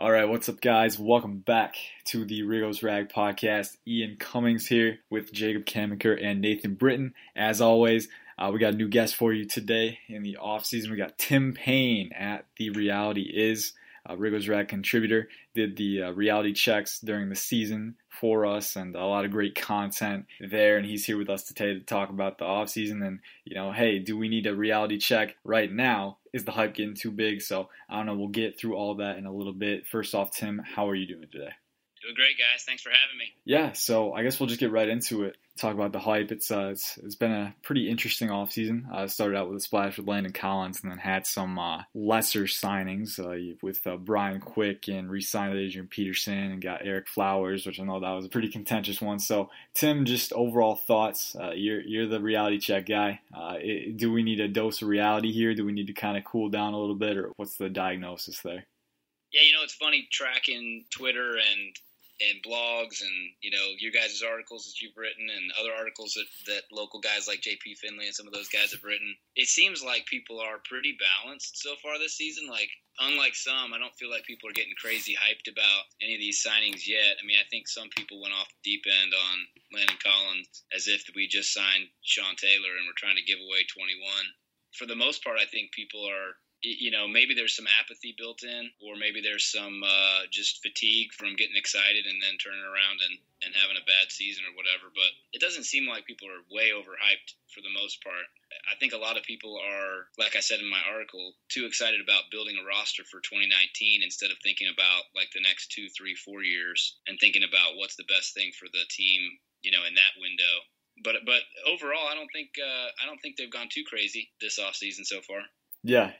All right, what's up, guys? Welcome back to the Rigo's Rag Podcast. Ian Cummings here with Jacob Kameker and Nathan Britton. As always, we got a new guest for you today in the offseason. We got Tim Payne at the Reality Is, Rigo's Rag contributor, did the reality checks during the season for us and a lot of great content there. And he's here with us today to talk about the offseason and, you know, hey, do we need a reality check right now? Is the hype getting too big? So, I don't know, we'll get through all that in a little bit. First off, Tim, how are you doing today? Doing great, guys. Thanks for having me. Yeah, so I guess we'll just get right into it. Talk about the hype. It's been a pretty interesting offseason. Started out with a splash with Landon Collins and then had some lesser signings with Brian Quick, and re-signed Adrian Peterson and got Eric Flowers, which I know that was a pretty contentious one. So, Tim, just overall thoughts. You're the reality check guy. Do we need a dose of reality here? Do we need to kind of cool down a little bit, or what's the diagnosis there? Yeah, you know, it's funny tracking Twitter and blogs and, you know, your guys' articles that you've written and other articles that local guys like J.P. Finley and some of those guys have written. It seems like people are pretty balanced so far this season. Like, unlike some, I don't feel like people are getting crazy hyped about any of these signings yet. I mean, I think some people went off the deep end on Landon Collins as if we just signed Sean Taylor and we're trying to give away 21. For the most part, I think people are, you know, maybe there's some apathy built in, or maybe there's some just fatigue from getting excited and then turning around and having a bad season or whatever. But it doesn't seem like people are way overhyped for the most part. I think a lot of people are, like I said in my article, too excited about building a roster for 2019 instead of thinking about like the next 2, 3, 4 years and thinking about what's the best thing for the team, you know, in that window. But overall, I don't think they've gone too crazy this offseason so far. Yeah,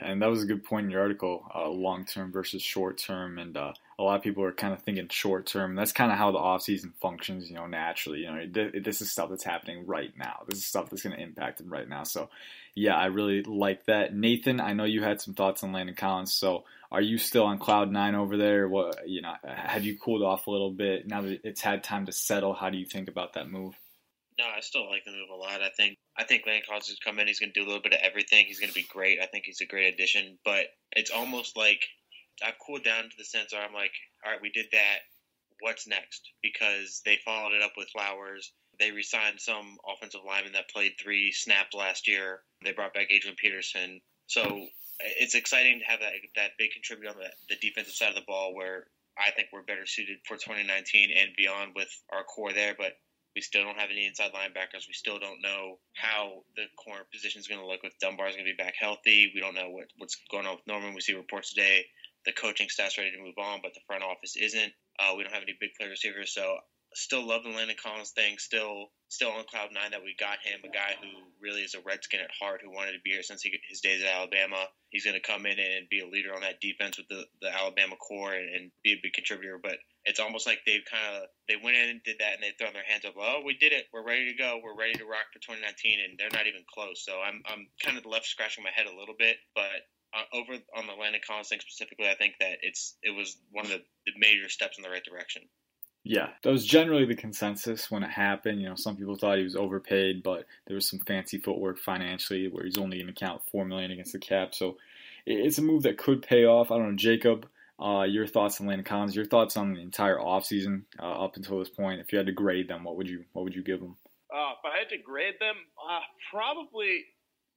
and that was a good point in your article, long-term versus short-term, and a lot of people are kind of thinking short-term. That's kind of how the offseason functions, you know, naturally. You know, this is stuff that's happening right now. This is stuff that's going to impact them right now. So, yeah, I really like that. Nathan, I know you had some thoughts on Landon Collins, so are you still on cloud nine over there? What, you know, have you cooled off a little bit? Now that it's had time to settle, how do you think about that move? No, I still like the move a lot. I think Landon Collins is going to come in. He's going to do a little bit of everything. He's going to be great. I think he's a great addition. But it's almost like I've cooled down to the sense where I'm like, all right, we did that. What's next? Because they followed it up with Flowers. They re-signed some offensive lineman that played 3 snaps last year. They brought back Adrian Peterson. So it's exciting to have that big contributor on the defensive side of the ball, where I think we're better suited for 2019 and beyond with our core there. But we still don't have any inside linebackers. We still don't know how the corner position is going to look with Dunbar's going to be back healthy. We don't know what's going on with Norman. We see reports today the coaching staff's ready to move on, but the front office isn't. We don't have any big play receivers. So still love the Landon Collins thing. Still on cloud nine that we got him, a guy who really is a Redskin at heart, who wanted to be here since his days at Alabama. He's going to come in and be a leader on that defense with the Alabama core and be a big contributor. But it's almost like they went in and did that, and they've thrown their hands up. Oh, we did it. We're ready to go. We're ready to rock for 2019, and they're not even close. So I'm kind of left scratching my head a little bit. But over on the Landon Collins thing specifically, I think that it was one of the major steps in the right direction. Yeah, that was generally the consensus when it happened. You know, some people thought he was overpaid, but there was some fancy footwork financially where he's only going to count $4 million against the cap. So it's a move that could pay off. I don't know, Jacob, your thoughts on Landon Collins, your thoughts on the entire offseason up until this point. If you had to grade them, what would you give them? If I had to grade them, probably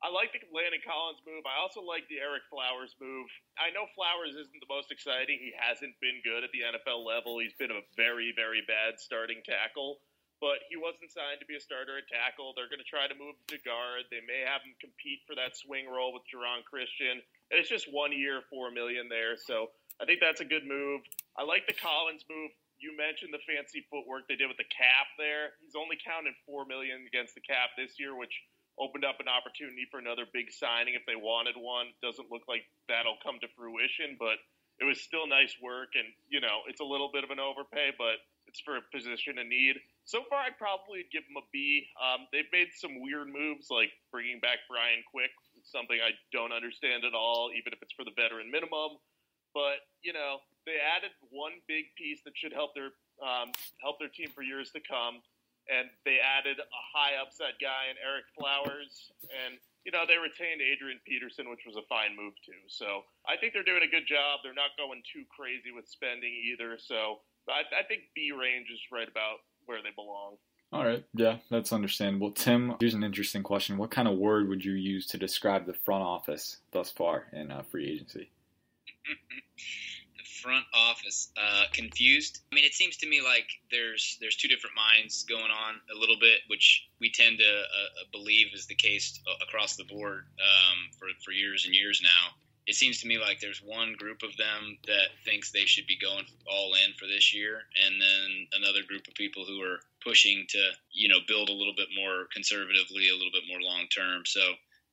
I like the Landon Collins move. I also like the Eric Flowers move. I know Flowers isn't the most exciting. He hasn't been good at the NFL level. He's been a very, very bad starting tackle. But he wasn't signed to be a starter at tackle. They're going to try to move to guard. They may have him compete for that swing role with Jerron Christian. And it's just 1 year, $4 million there. So I think that's a good move. I like the Collins move. You mentioned the fancy footwork they did with the cap there. He's only counted $4 million against the cap this year, which opened up an opportunity for another big signing if they wanted one. Doesn't look like that'll come to fruition, but it was still nice work. And, you know, it's a little bit of an overpay, but it's for a position in need. So far, I'd probably give them a B. They've made some weird moves, like bringing back Brian Quick, something I don't understand at all, even if it's for the veteran minimum. But, you know, they added one big piece that should help their team for years to come. And they added a high upside guy in Eric Flowers. And you know, they retained Adrian Peterson, which was a fine move too. So I think they're doing a good job. They're not going too crazy with spending either. So I think B range is right about where they belong. All right. Yeah, that's understandable. Tim, here's an interesting question. What kind of word would you use to describe the front office thus far in free agency? The front office. Confused. I mean, it seems to me like there's two different minds going on a little bit, which we tend to believe is the case across the board for years and years now. It seems to me like there's one group of them that thinks they should be going all in for this year, and then another group of people who are pushing to, you know, build a little bit more conservatively, a little bit more long term. So,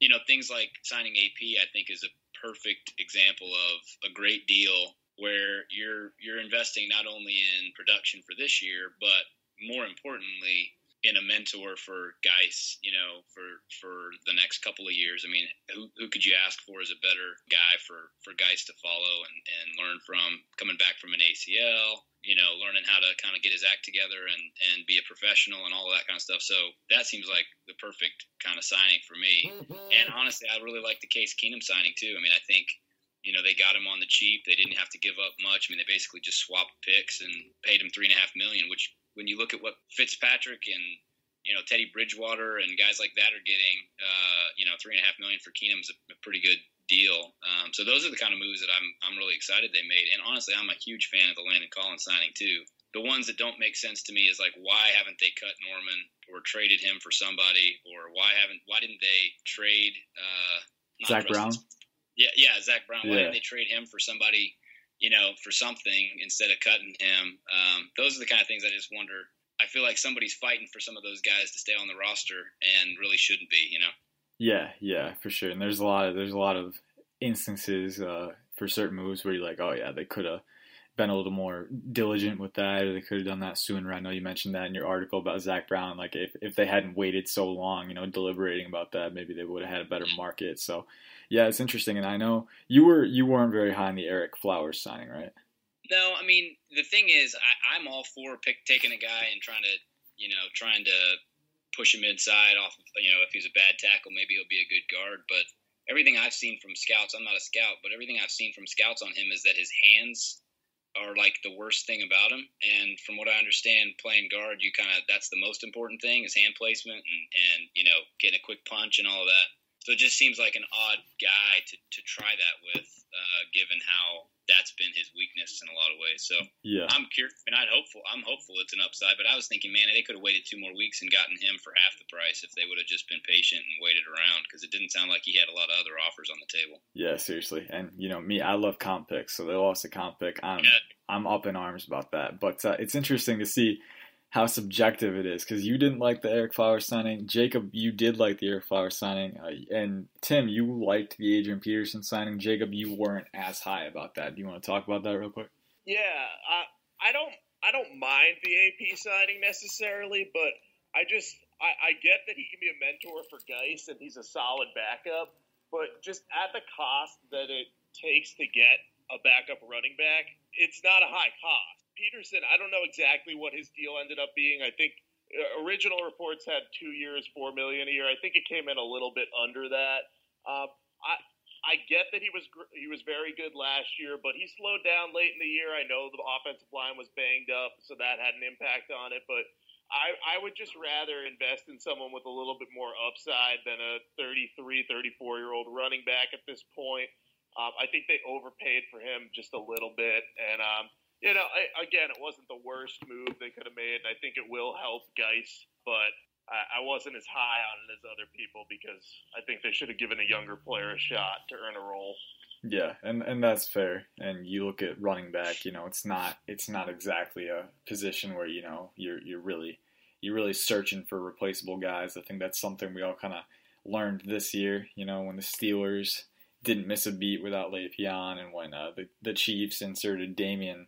you know, things like signing AP, I think, is a perfect example of a great deal where you're investing not only in production for this year, but more importantly in a mentor for Geis, you know, for the next couple of years. I mean, who could you ask for as a better guy for Geis to follow and learn from, coming back from an ACL, you know, learning how to kind of get his act together and be a professional and all of that kind of stuff. So that seems like the perfect kind of signing for me. And honestly, I really like the Case Keenum signing too. I mean, I think, you know, they got him on the cheap. They didn't have to give up much. I mean, they basically just swapped picks and paid him $3.5 million, which, when you look at what Fitzpatrick and, you know, Teddy Bridgewater and guys like that are getting, you know, $3.5 million for Keenum's a pretty good deal. So those are the kind of moves that I'm really excited they made. And honestly, I'm a huge fan of the Landon Collins signing too. The ones that don't make sense to me is like, why haven't they cut Norman or traded him for somebody, or why didn't they trade Zach Brown? Yeah, Zach Brown. Yeah. Why didn't they trade him for somebody, you know, for something instead of cutting him? Those are the kind of things I just wonder. I feel like somebody's fighting for some of those guys to stay on the roster and really shouldn't be, you know? Yeah, for sure. And there's a lot of instances for certain moves where you're like, oh yeah, they could have been a little more diligent with that, or they could have done that sooner. I know you mentioned that in your article about Zach Brown. Like if they hadn't waited so long, you know, deliberating about that, maybe they would have had a better market. So yeah, it's interesting. And I know you weren't very high on the Eric Flowers signing, right? No, I mean, the thing is, I'm all for taking a guy and trying to push him inside off of, you know, if he's a bad tackle, maybe he'll be a good guard. But everything I've seen from scouts, I'm not a scout, but everything I've seen from scouts on him is that his hands are like the worst thing about him. And from what I understand, playing guard, you kind of, that's the most important thing, is hand placement and, you know, getting a quick punch and all of that. So it just seems like an odd guy to try that with, given how that's been his weakness in a lot of ways. So yeah. I'm curious, and I'm hopeful it's an upside. But I was thinking, man, they could have waited 2 more weeks and gotten him for half the price if they would have just been patient and waited around, because it didn't sound like he had a lot of other offers on the table. Yeah, seriously. And, you know, me, I love comp picks, so they lost a comp pick. I'm up in arms about that. But it's interesting to see how subjective it is, because you didn't like the Eric Flowers signing. Jacob, you did like the Eric Flowers signing. And Tim, you liked the Adrian Peterson signing. Jacob, you weren't as high about that. Do you want to talk about that real quick? Yeah, I don't mind the AP signing necessarily, but I get that he can be a mentor for Geis and he's a solid backup, but just at the cost that it takes to get a backup running back, it's not a high cost. Peterson, I don't know exactly what his deal ended up being. I think original reports had 2 years, $4 million a year. I think it came in a little bit under that. I get that he was very good last year, but he slowed down late in the year. I know the offensive line was banged up, so that had an impact on it. But I would just rather invest in someone with a little bit more upside than a 33, 34-year-old running back at this point. I think they overpaid for him just a little bit, and you know, again, it wasn't the worst move they could have made, and I think it will help Geis, but I wasn't as high on it as other people because I think they should have given a younger player a shot to earn a role. Yeah, and that's fair. And you look at running back, you know, it's not exactly a position where, you know, you're really searching for replaceable guys. I think that's something we all kind of learned this year, you know, when the Steelers didn't miss a beat without Le'Veon, and when the Chiefs inserted Damian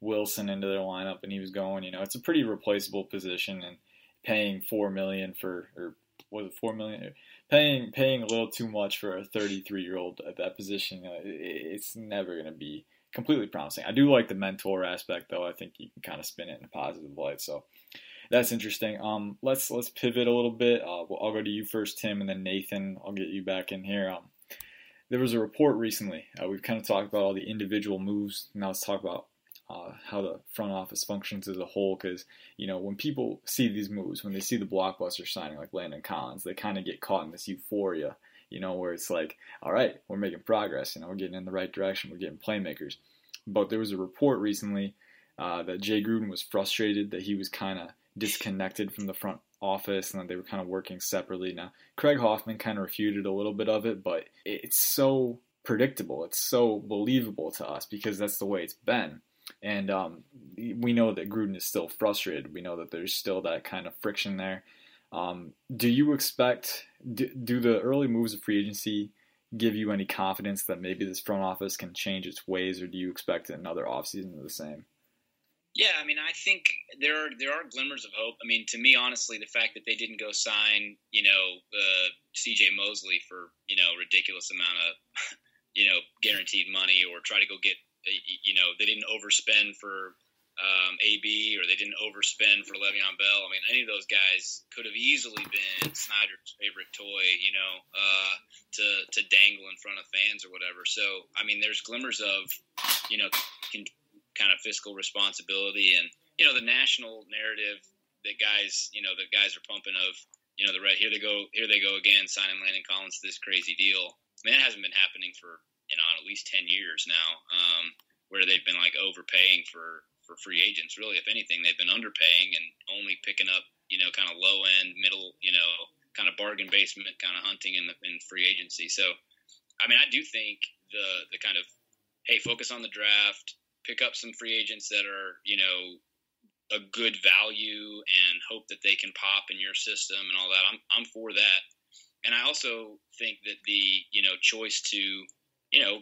Wilson into their lineup and he was going, you know, it's a pretty replaceable position, and paying $4 million for, or was it $4 million, paying a little too much for a 33-year-old at that position, it's never going to be completely promising. I do like the mentor aspect though. I think you can kind of spin it in a positive light. So that's interesting. Let's pivot a little bit. I'll go to you first, Tim, and then Nathan. I'll get you back in here. There was a report recently. We've kind of talked about all the individual moves. Now let's talk about how the front office functions as a whole, because, you know, when people see these moves, when they see the blockbuster signing like Landon Collins, they kind of get caught in this euphoria, you know, where it's like, all right, we're making progress, you know, we're getting in the right direction, we're getting playmakers. But there was a report recently that Jay Gruden was frustrated that he was kind of disconnected from the front office and that they were kind of working separately. Now, Craig Hoffman kind of refuted a little bit of it, but it's so predictable, it's so believable to us because that's the way it's been. And we know that Gruden is still frustrated. We know that there's still that kind of friction there. Do you expect, do the early moves of free agency give you any confidence that maybe this front office can change its ways, or do you expect another offseason of the same? Yeah, I mean, I think there are glimmers of hope. I mean, to me, honestly, the fact that they didn't go sign, you know, C.J. Mosley for, you know, ridiculous amount of, you know, guaranteed money, or try to go get, you know, they didn't overspend for AB, or they didn't overspend for Le'Veon Bell. I mean, any of those guys could have easily been Snyder's favorite toy, you know, to dangle in front of fans or whatever. So, I mean, there's glimmers of, you know, kind of fiscal responsibility and, you know, the national narrative that guys, you know, that guys are pumping of, you know, the right, here they go again, signing Landon Collins to this crazy deal. I mean, that hasn't been happening for, you know, at least 10 years now, where they've been like overpaying for free agents. Really, if anything, they've been underpaying and only picking up, you know, kind of low end, middle, you know, kind of bargain basement kind of hunting in free agency. So, I mean, I do think the kind of, hey, focus on the draft, pick up some free agents that are, you know, a good value and hope that they can pop in your system and all that. I'm for that. And I also think that the, you know, choice to, you know,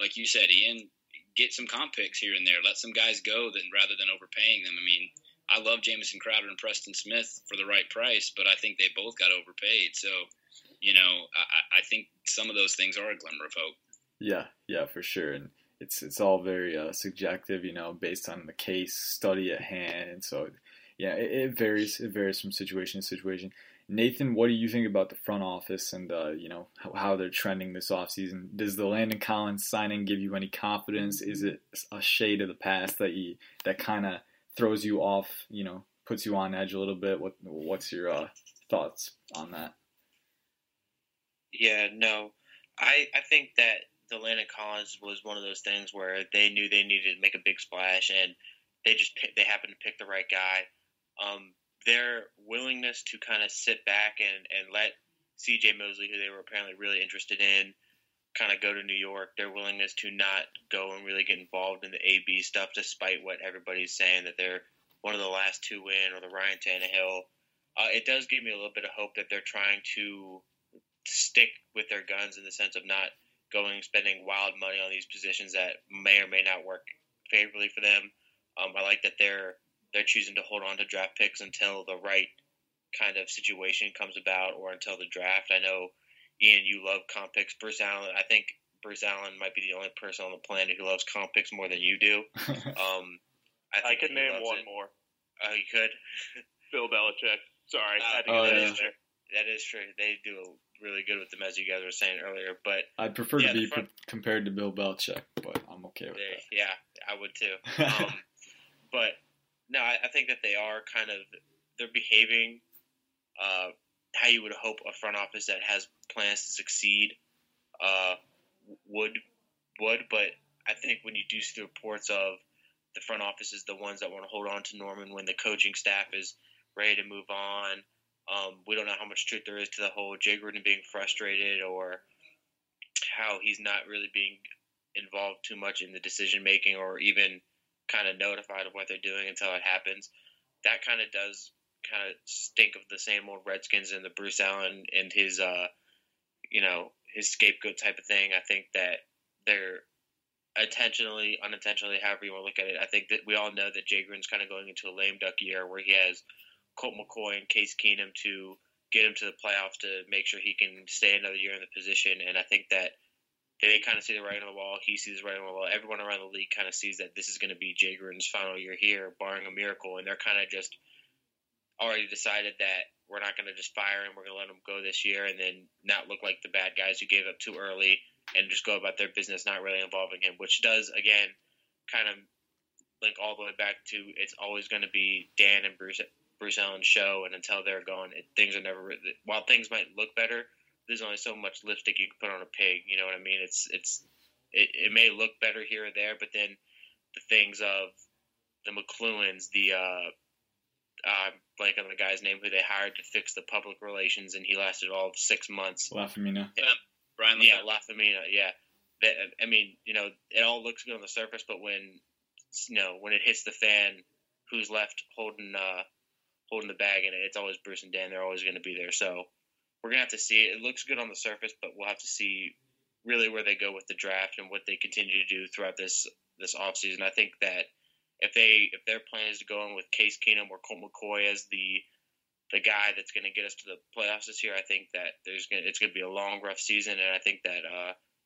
like you said, Ian, get some comp picks here and there. Let some guys go then, rather than overpaying them. I mean, I love Jamison Crowder and Preston Smith for the right price, but I think they both got overpaid. So, you know, I think some of those things are a glimmer of hope. Yeah, for sure. And it's all very subjective, you know, based on the case study at hand. And so, yeah, it varies. It varies from situation to situation. Nathan, what do you think about the front office and, you know, how they're trending this offseason? Does the Landon Collins signing give you any confidence? Is it a shade of the past that kind of throws you off, you know, puts you on edge a little bit? What's your thoughts on that? Yeah, no. I think that the Landon Collins was one of those things where they knew they needed to make a big splash, and they happened to pick the right guy. Their willingness to kind of sit back and let C.J. Mosley, who they were apparently really interested in, kind of go to New York, their willingness to not go and really get involved in the A.B. stuff, despite what everybody's saying, that they're one of the last two in, or the Ryan Tannehill. It does give me a little bit of hope that they're trying to stick with their guns in the sense of not going and spending wild money on these positions that may or may not work favorably for them. I like that they're choosing to hold on to draft picks until the right kind of situation comes about, or until the draft. I know, Ian, you love comp picks. Bruce Allen, I think Bruce Allen might be the only person on the planet who loves comp picks more than you do. I could name one more. Oh, you could? Bill Belichick. Sorry. That is true. They do really good with them, as you guys were saying earlier. But I'd prefer to be compared to Bill Belichick, but I'm okay with that. Yeah, I would too. But no, I think that they are kind of – they're behaving how you would hope a front office that has plans to succeed would. But I think when you do see the reports of the front office is the ones that want to hold on to Norman when the coaching staff is ready to move on, we don't know how much truth there is to the whole Jay Gruden being frustrated, or how he's not really being involved too much in the decision-making, or even – kind of notified of what they're doing until it happens. That kind of does kind of stink of the same old Redskins and the Bruce Allen and his, you know, his scapegoat type of thing. I think that they're intentionally, unintentionally, however you want to look at it. I think that we all know that Jay Gruden's kind of going into a lame duck year where he has Colt McCoy and Case Keenum to get him to the playoffs to make sure he can stay another year in the position. And I think that they kind of see the writing on the wall. He sees the writing on the wall. Everyone around the league kind of sees that this is going to be Jay Gruden's final year here, barring a miracle. And they're kind of just already decided that we're not going to just fire him, we're going to let him go this year and then not look like the bad guys who gave up too early and just go about their business, not really involving him, which does, again, kind of link all the way back to it's always going to be Dan and Bruce Allen's show, and until they're gone, things are never – while things might look better, there's only so much lipstick you can put on a pig, you know what I mean? It may look better here or there, but then the things of the McLuhans, I'm blanking on the guy's name who they hired to fix the public relations, and he lasted all of 6 months. LaFamina. Brian. Yeah, LaFamina. Yeah. I mean, you know, it all looks good on the surface, but when, you know, when it hits the fan, who's left holding the bag, and it's always Bruce and Dan. They're always going to be there. So we're gonna have to see. It looks good on the surface, but we'll have to see really where they go with the draft and what they continue to do throughout this offseason. I think that if their plan is to go in with Case Keenum or Colt McCoy as the guy that's going to get us to the playoffs this year, I think that it's going to be a long, rough season, and I think that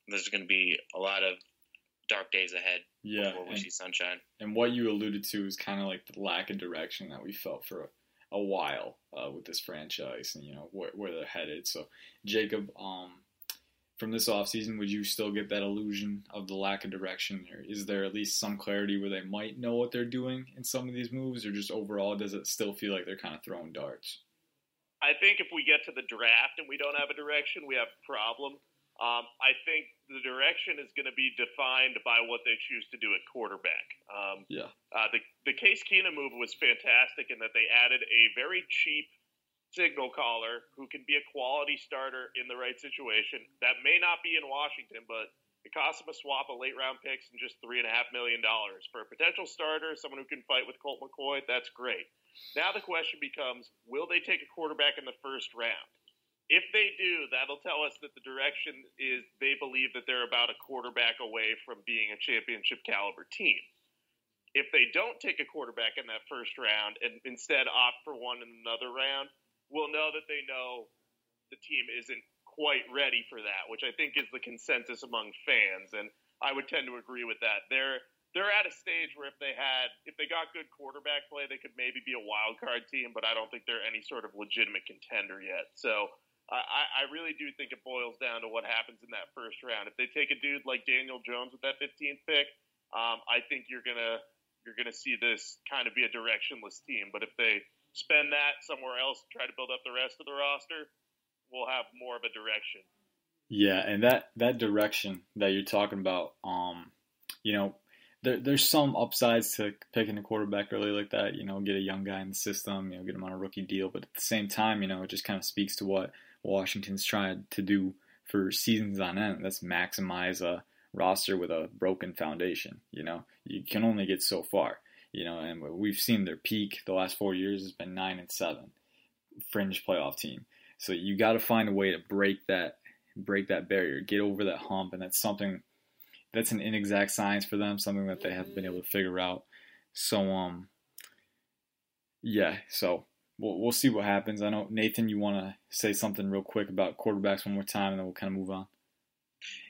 there's going to be a lot of dark days ahead before we see sunshine. And what you alluded to is kind of like the lack of direction that we felt for a while with this franchise and, you know, where they're headed. So, Jacob, from this offseason, would you still get that illusion of the lack of direction? Or is there at least some clarity where they might know what they're doing in some of these moves? Or just overall, does it still feel like they're kind of throwing darts? I think if we get to the draft and we don't have a direction, we have a problem. I think the direction is going to be defined by what they choose to do at quarterback. The Case Keenum move was fantastic in that they added a very cheap signal caller who can be a quality starter in the right situation. That may not be in Washington, but it cost him a swap of late-round picks and just $3.5 million. For a potential starter, someone who can fight with Colt McCoy, that's great. Now the question becomes, will they take a quarterback in the first round? If they do, that'll tell us that the direction is they believe that they're about a quarterback away from being a championship-caliber team. If they don't take a quarterback in that first round and instead opt for one in another round, we'll know that they know the team isn't quite ready for that, which I think is the consensus among fans, and I would tend to agree with that. They're at a stage where if they got good quarterback play, they could maybe be a wild card team, but I don't think they're any sort of legitimate contender yet. So I really do think it boils down to what happens in that first round. If they take a dude like Daniel Jones with that 15th pick, I think you're gonna see this kind of be a directionless team. But if they spend that somewhere else, try to build up the rest of the roster, we'll have more of a direction. Yeah, and that direction that you're talking about, you know, there's some upsides to picking a quarterback early like that, you know, get a young guy in the system, you know, get him on a rookie deal. But at the same time, you know, it just kind of speaks to what Washington's tried to do for seasons on end. That's maximize a roster with a broken foundation, you know. You can only get so far. You know, and we've seen their peak the last 4 years has been 9-7, fringe playoff team. So you got to find a way to break that barrier, get over that hump, and that's something that's an inexact science for them, something that they haven't been able to figure out. So, so we'll see what happens. I know, Nathan, you want to say something real quick about quarterbacks one more time, and then we'll kind of move on.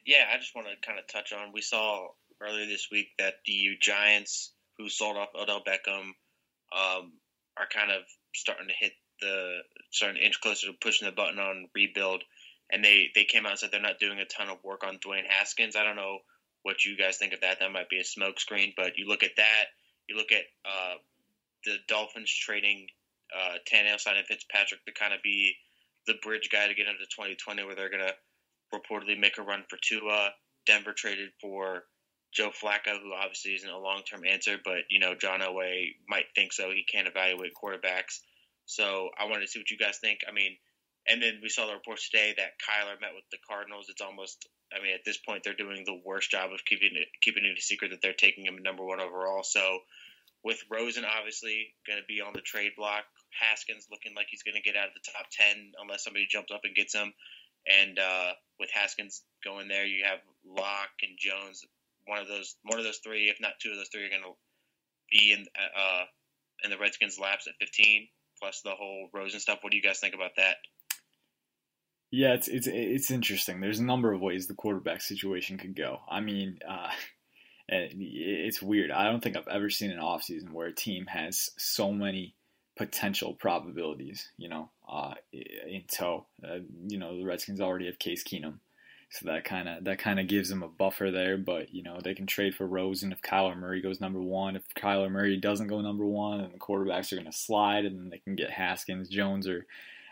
Yeah, I just want to kind of touch on. We saw earlier this week that the Giants, who sold off Odell Beckham, are kind of starting to inch closer to pushing the button on rebuild. And they came out and said they're not doing a ton of work on Dwayne Haskins. I don't know what you guys think of that. That might be a smokescreen. But you look at that. You look at the Dolphins trading Tannehill, signing Fitzpatrick to kind of be the bridge guy to get into 2020, where they're going to reportedly make a run for Tua. Denver traded for Joe Flacco, who obviously isn't a long-term answer, but, you know, John Elway might think so. He can't evaluate quarterbacks. So I wanted to see what you guys think. I mean, and then we saw the reports today that Kyler met with the Cardinals. It's almost, I mean, at this point, they're doing the worst job of keeping it a secret that they're taking him #1 overall. So with Rosen obviously going to be on the trade block, Haskins looking like he's going to get out of the top 10 unless somebody jumps up and gets him. And with Haskins going there, you have Lock and Jones. One of those three, if not two of those three, are going to be in the Redskins' laps at 15. Plus the whole Rosen stuff. What do you guys think about that? Yeah, it's interesting. There's a number of ways the quarterback situation could go. I mean, it's weird. I don't think I've ever seen an offseason where a team has so many potential probabilities, you know, in tow. You know, the Redskins already have Case Keenum, so that kind of gives them a buffer there. But, you know, they can trade for Rosen if Kyler Murray goes number one. If Kyler Murray doesn't go number one, then the quarterbacks are going to slide, and then they can get Haskins, Jones, or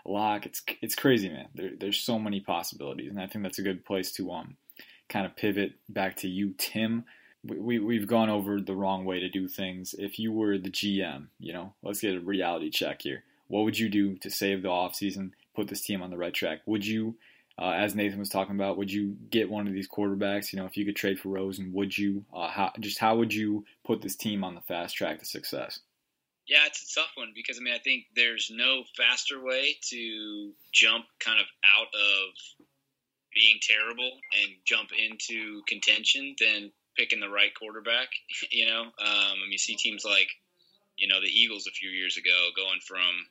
Lock. It's crazy, man. There's so many possibilities, and I think that's a good place to kind of pivot back to you, Tim. We've gone over the wrong way to do things. If you were the GM, you know, let's get a reality check here. What would you do to save the offseason, put this team on the right track? Would you, as Nathan was talking about, would you get one of these quarterbacks? You know, if you could trade for Rosen, would you? How would you put this team on the fast track to success? Yeah, it's a tough one because, I mean, I think there's no faster way to jump kind of out of being terrible and jump into contention than picking the right quarterback, you know. You see teams like, you know, the Eagles a few years ago going from,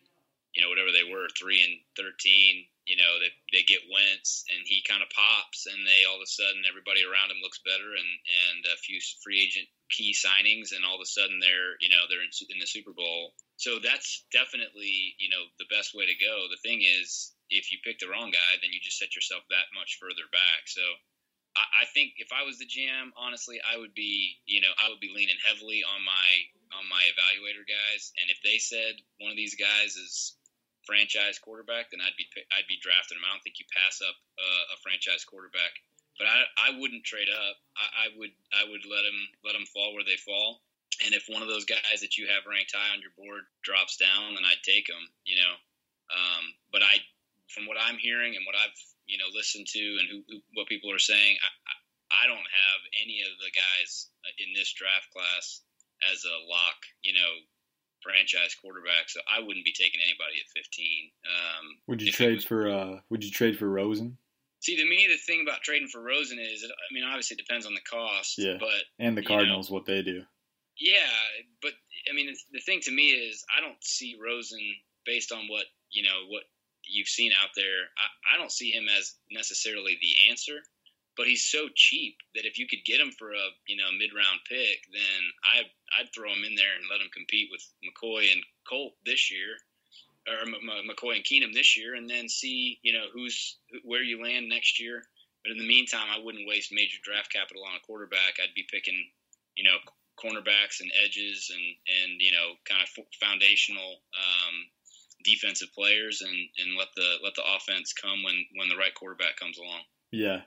you know, whatever they were, 3-13, you know, they get Wentz and he kind of pops, and they all of a sudden everybody around him looks better, and a few free agent key signings, and all of a sudden they're in the Super Bowl. So that's definitely, you know, the best way to go. The thing is, if you pick the wrong guy, then you just set yourself that much further back. So I think if I was the GM, honestly, I would be leaning heavily on my evaluator guys, and if they said one of these guys is franchise quarterback, then I'd be drafting them. I don't think you pass up a franchise quarterback, but I wouldn't trade up. I would let them fall where they fall, and if one of those guys that you have ranked high on your board drops down, then I'd take them. You know, but from what I'm hearing and what I've listened to and what people are saying, I don't have any of the guys in this draft class as a lock, franchise quarterback. So I wouldn't be taking anybody at 15. Would you trade for Rosen? See, to me, the thing about trading for Rosen is, obviously it depends on the cost. Yeah, but and the Cardinals, what they do. Yeah, but the thing to me is, I don't see Rosen based on what you've seen out there. I don't see him as necessarily the answer, but he's so cheap that if you could get him for a mid-round pick, then I'd throw him in there and let him compete with McCoy and Colt this year, or McCoy and Keenum this year, and then see where you land next year. But in the meantime, I wouldn't waste major draft capital on a quarterback. I'd be picking cornerbacks and edges and kind of foundational defensive players, and let the offense come when the right quarterback comes along. Yeah,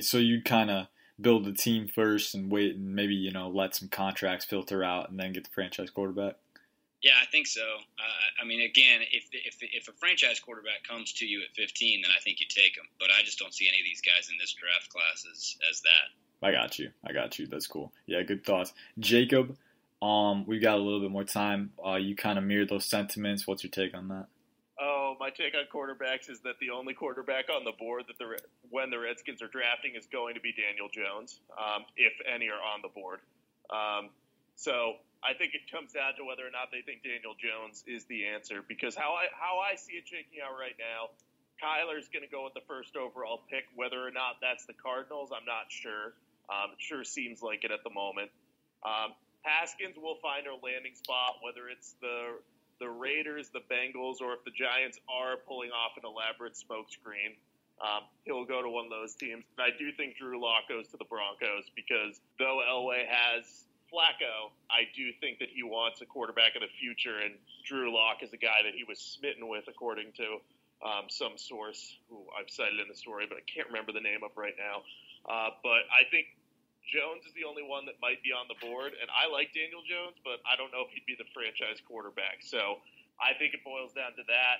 so you'd kind of build the team first and wait, and maybe let some contracts filter out, and then get the franchise quarterback. Yeah, I think so. Again, if a franchise quarterback comes to you at 15, then I think you take him. But I just don't see any of these guys in this draft class as that. I got you. That's cool. Yeah, good thoughts, Jacob. We've got a little bit more time. You kind of mirrored those sentiments. What's your take on that? Oh, my take on quarterbacks is that the only quarterback on the board that when the Redskins are drafting is going to be Daniel Jones, if any are on the board. So I think it comes down to whether or not they think Daniel Jones is the answer, because how I see it shaking out right now, Kyler's going to go with the first overall pick. Whether or not that's the Cardinals, I'm not sure. It sure seems like it at the moment. Haskins will find a landing spot, whether it's the Raiders, the Bengals, or if the Giants are pulling off an elaborate smokescreen, he'll go to one of those teams. But I do think Drew Lock goes to the Broncos, because though Elway has Flacco, I do think that he wants a quarterback of the future, and Drew Lock is a guy that he was smitten with, according to some source who I've cited in the story, but I can't remember the name of right now. But I think Jones is the only one that might be on the board, and I like Daniel Jones, but I don't know if he'd be the franchise quarterback. So I think it boils down to that.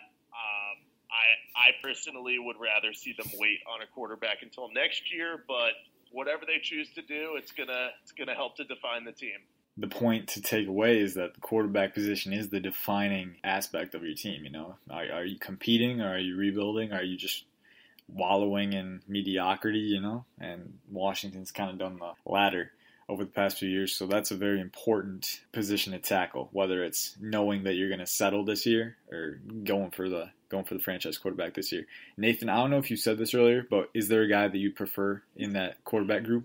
I personally would rather see them wait on a quarterback until next year, but whatever they choose to do, it's gonna help to define the team. The point to take away is that the quarterback position is the defining aspect of your team. Are you competing, or are you rebuilding, or are you just wallowing in mediocrity, and Washington's kind of done the latter over the past few years. So that's a very important position to tackle, whether it's knowing that you're going to settle this year or going for the franchise quarterback this year. Nathan, I don't know if you said this earlier, but is there a guy that you prefer in that quarterback group?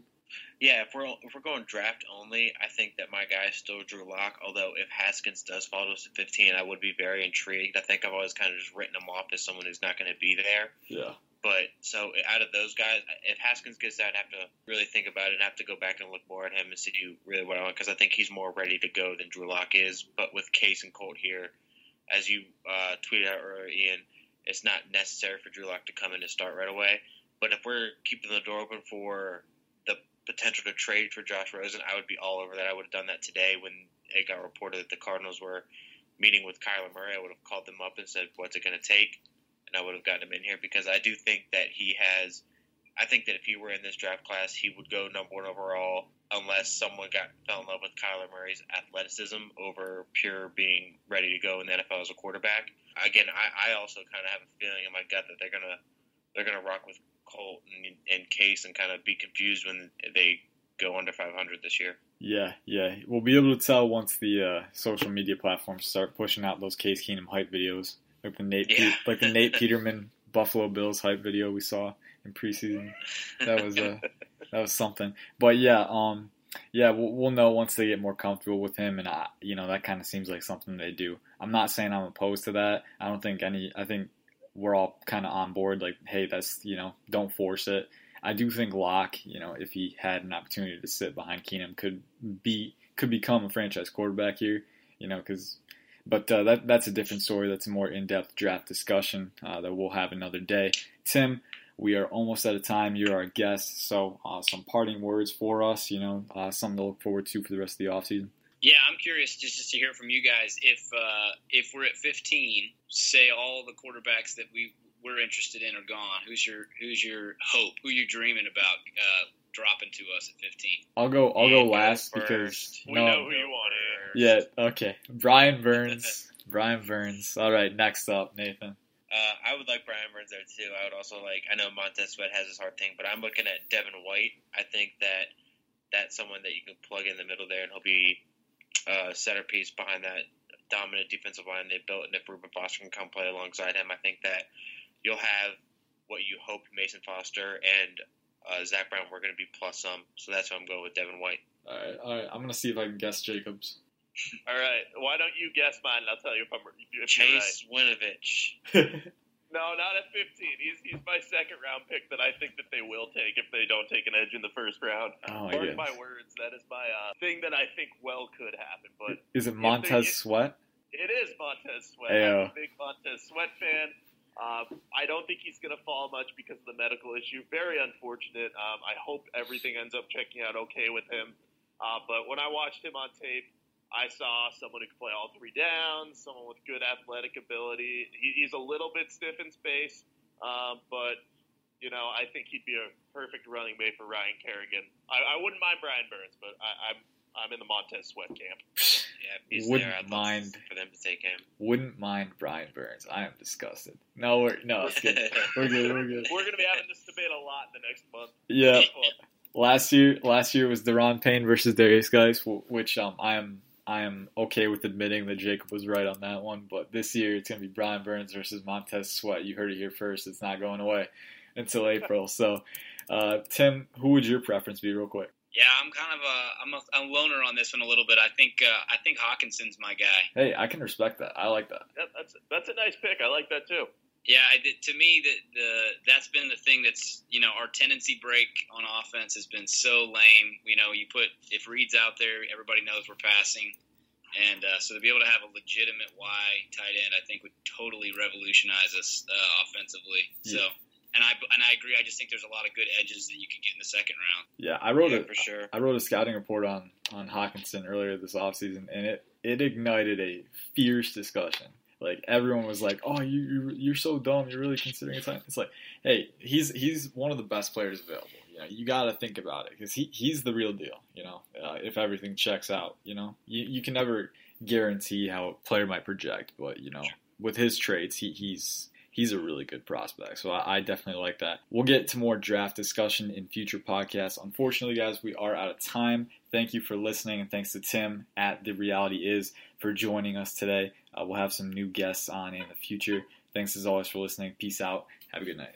Yeah, if we're going draft only, I think that my guy is still Drew Lock, although if Haskins does fall to us at 15, I would be very intrigued. I think I've always kind of just written him off as someone who's not going to be there. Yeah. But so out of those guys, if Haskins gets that, I'd have to really think about it and have to go back and look more at him and see really what I want, because I think he's more ready to go than Drew Lock is. But with Case and Colt here, as you tweeted out earlier, Ian, it's not necessary for Drew Lock to come in and start right away. But if we're keeping the door open for the potential to trade for Josh Rosen, I would be all over that. I would have done that today when it got reported that the Cardinals were meeting with Kyler Murray. I would have called them up and said, what's it going to take? And I would have gotten him in here, because I do think that he has – I think that if he were in this draft class, he would go number one overall unless someone fell in love with Kyler Murray's athleticism over pure being ready to go in the NFL as a quarterback. Again, I also kind of have a feeling in my gut that they're gonna rock with Colt and Case and kind of be confused when they go under 500 this year. Yeah. We'll be able to tell once the social media platforms start pushing out those Case Keenum hype videos. Like the Nate Peterman Buffalo Bills hype video we saw in preseason. That was something. But we'll know once they get more comfortable with him, and that kind of seems like something they do. I'm not saying I'm opposed to that. I think we're all kind of on board. Like, hey, that's don't force it. I do think Locke, if he had an opportunity to sit behind Keenum, could become a franchise quarterback here. But that's a different story. That's a more in-depth draft discussion that we'll have another day. Tim, we are almost out of time. You're our guest. So some parting words for us, something to look forward to for the rest of the offseason. Yeah, I'm curious just to hear from you guys. If we're at 15, say all the quarterbacks that we're interested in are gone, who's your hope? Who are you dreaming about dropping to us at 15? I'll go last because we know who you want to hear. Yeah, okay. Brian Burns. All right, next up, Nathan. I would like Brian Burns there too. I would also like, I know Montez Sweat has his hard thing, but I'm looking at Devin White. I think that's someone that you can plug in the middle there, and he'll be a centerpiece behind that dominant defensive line they built. And if Reuben Foster can come play alongside him, I think that you'll have what you hope Mason Foster and Zach Brown were going to be plus some. So that's why I'm going with Devin White. All right. I'm going to see if I can guess Jacobs. All right. Why don't you guess mine? I'll tell you if I'm right. Chase Winovich. No, not at 15. He's my second-round pick that I think that they will take if they don't take an edge in the first round. Oh, mark my words. That is my thing that I think well could happen. But is it Montez Sweat? It is Montez Sweat. Ayo. I'm a big Montez Sweat fan. I don't think he's going to fall much because of the medical issue. Very unfortunate. I hope everything ends up checking out okay with him. But when I watched him on tape, I saw someone who could play all three downs, someone with good athletic ability. He's a little bit stiff in space, but I think he'd be a perfect running mate for Ryan Kerrigan. I wouldn't mind Brian Burns, but I'm in the Montez Sweat camp. Yeah, he's wouldn't there. I'd mind for them to take him. Wouldn't mind Brian Burns. I am disgusted. No, it's good. We're good. We're gonna be having this debate a lot in the next month. Yeah. Last year was Deron Payne versus Darius Geis, which I am okay with admitting that Jacob was right on that one. But this year it's gonna be Brian Burns versus Montez Sweat. You heard it here first. It's not going away until April. So, Tim, who would your preference be, real quick? Yeah, I'm kind of a loner on this one a little bit. I think Hawkinson's my guy. Hey, I can respect that. I like that. Yeah, that's a nice pick. I like that too. Yeah, to me that's been the thing that's our tendency break on offense has been so lame. If Reed's out there, everybody knows we're passing, and so to be able to have a legitimate Y tight end, I think would totally revolutionize us offensively. Yeah. So. And I agree. I just think there's a lot of good edges that you can get in the second round. Yeah, I wrote a scouting report on Hawkinson earlier this offseason, and it ignited a fierce discussion. Like, everyone was like, "Oh, you're so dumb. You're really considering it." It's like, hey, he's one of the best players available. You got to think about it because he's the real deal. If everything checks out, you can never guarantee how a player might project, but with his traits, he's a really good prospect, so I definitely like that. We'll get to more draft discussion in future podcasts. Unfortunately, guys, we are out of time. Thank you for listening, and thanks to Tim at The Reality Is for joining us today. We'll have some new guests on in the future. Thanks, as always, for listening. Peace out. Have a good night.